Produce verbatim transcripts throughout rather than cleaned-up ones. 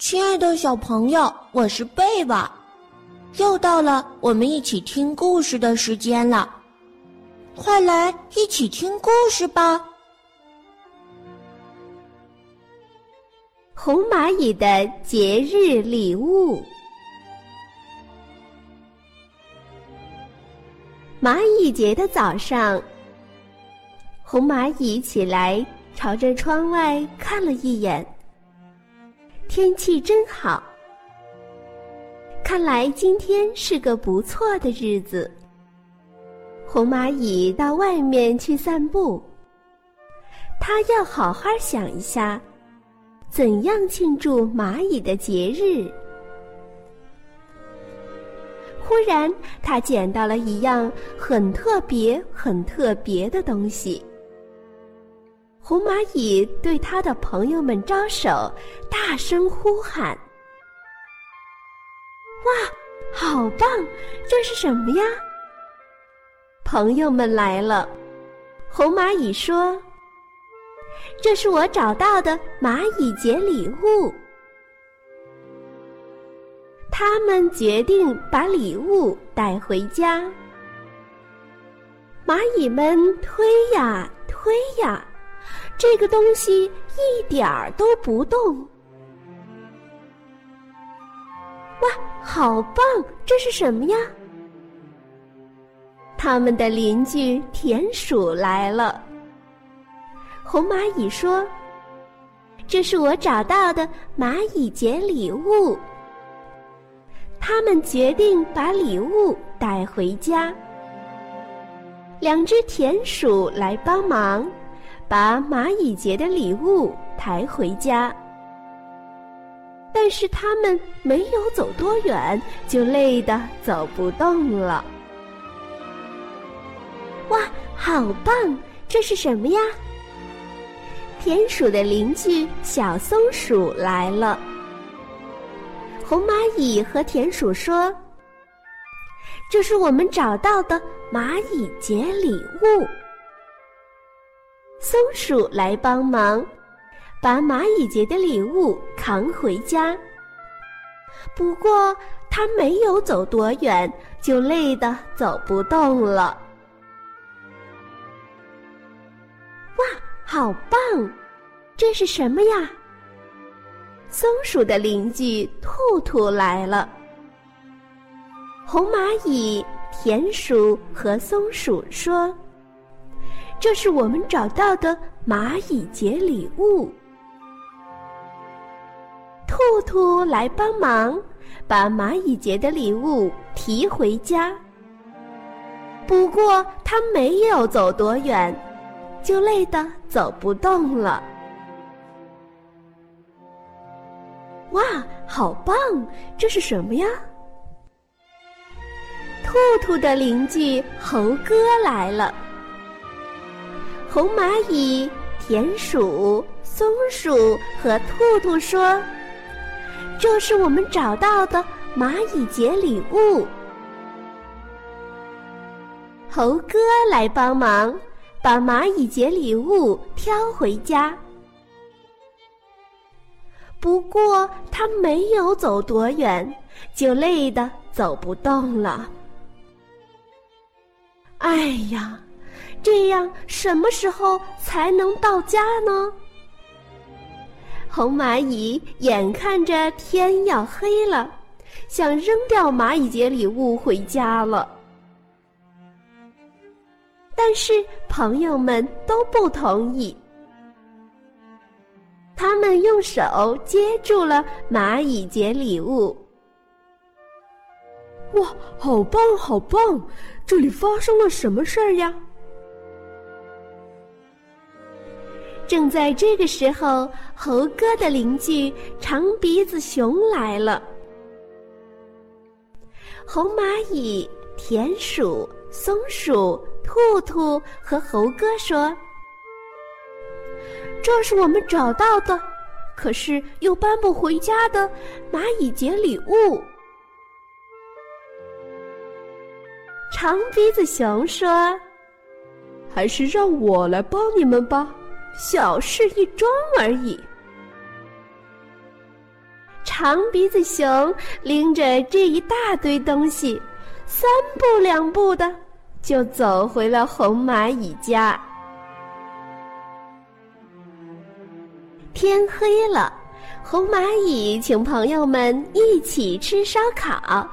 亲爱的小朋友，我是贝娃，又到了我们一起听故事的时间了，快来一起听故事吧。红蚂蚁的节日礼物。蚂蚁节的早上，红蚂蚁起来朝着窗外看了一眼，天气真好，看来今天是个不错的日子。红蚂蚁到外面去散步，它要好好想一下，怎样庆祝蚂蚁的节日。忽然，它捡到了一样很特别、很特别的东西。红蚂蚁对它的朋友们招手，大声呼喊：“哇，好棒！这是什么呀？”朋友们来了，红蚂蚁说：“这是我找到的蚂蚁节礼物。”他们决定把礼物带回家。蚂蚁们推呀推呀，这个东西一点儿都不动。哇，好棒！这是什么呀？他们的邻居田鼠来了。红蚂蚁说：“这是我找到的蚂蚁节礼物。”他们决定把礼物带回家。两只田鼠来帮忙，把蚂蚁节的礼物抬回家。但是他们没有走多远，就累得走不动了。哇，好棒！这是什么呀？田鼠的邻居小松鼠来了。红蚂蚁和田鼠说：“这是我们找到的蚂蚁节礼物。”松鼠来帮忙，把蚂蚁节的礼物扛回家。不过它没有走多远，就累得走不动了。哇，好棒！这是什么呀？松鼠的邻居兔兔来了。红蚂蚁、田鼠和松鼠说：“这是我们找到的蚂蚁节礼物。”兔兔来帮忙，把蚂蚁节的礼物提回家。不过它没有走多远，就累得走不动了。哇，好棒！这是什么呀？兔兔的邻居猴哥来了。红蚂蚁、田鼠、松鼠和兔兔说：“这是我们找到的蚂蚁节礼物。”猴哥来帮忙，把蚂蚁节礼物挑回家。不过他没有走多远，就累得走不动了。哎呀，这样什么时候才能到家呢？红蚂蚁眼看着天要黑了，想扔掉蚂蚁节礼物回家了。但是朋友们都不同意。他们用手接住了蚂蚁节礼物。哇，好棒好棒！这里发生了什么事儿呀？正在这个时候，猴哥的邻居长鼻子熊来了。红蚂蚁、田鼠、松鼠、兔兔和猴哥说：“这是我们找到的，可是又搬不回家的蚂蚁节礼物。”长鼻子熊说：“还是让我来帮你们吧，小事一桩而已。”长鼻子熊拎着这一大堆东西，三步两步的就走回了红蚂蚁家。天黑了，红蚂蚁请朋友们一起吃烧烤。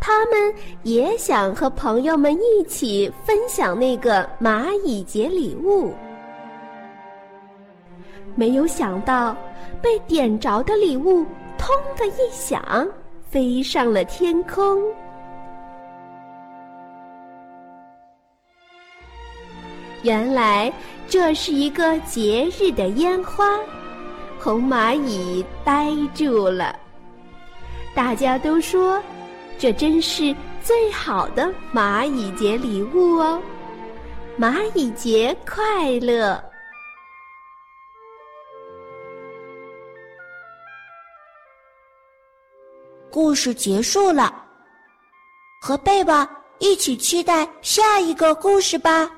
他们也想和朋友们一起分享那个蚂蚁节礼物。没有想到，被点着的礼物“通”的一响，飞上了天空。原来这是一个节日的烟花，红蚂蚁呆住了。大家都说，这真是最好的蚂蚁节礼物哦！蚂蚁节快乐！故事结束了，和贝贝一起期待下一个故事吧。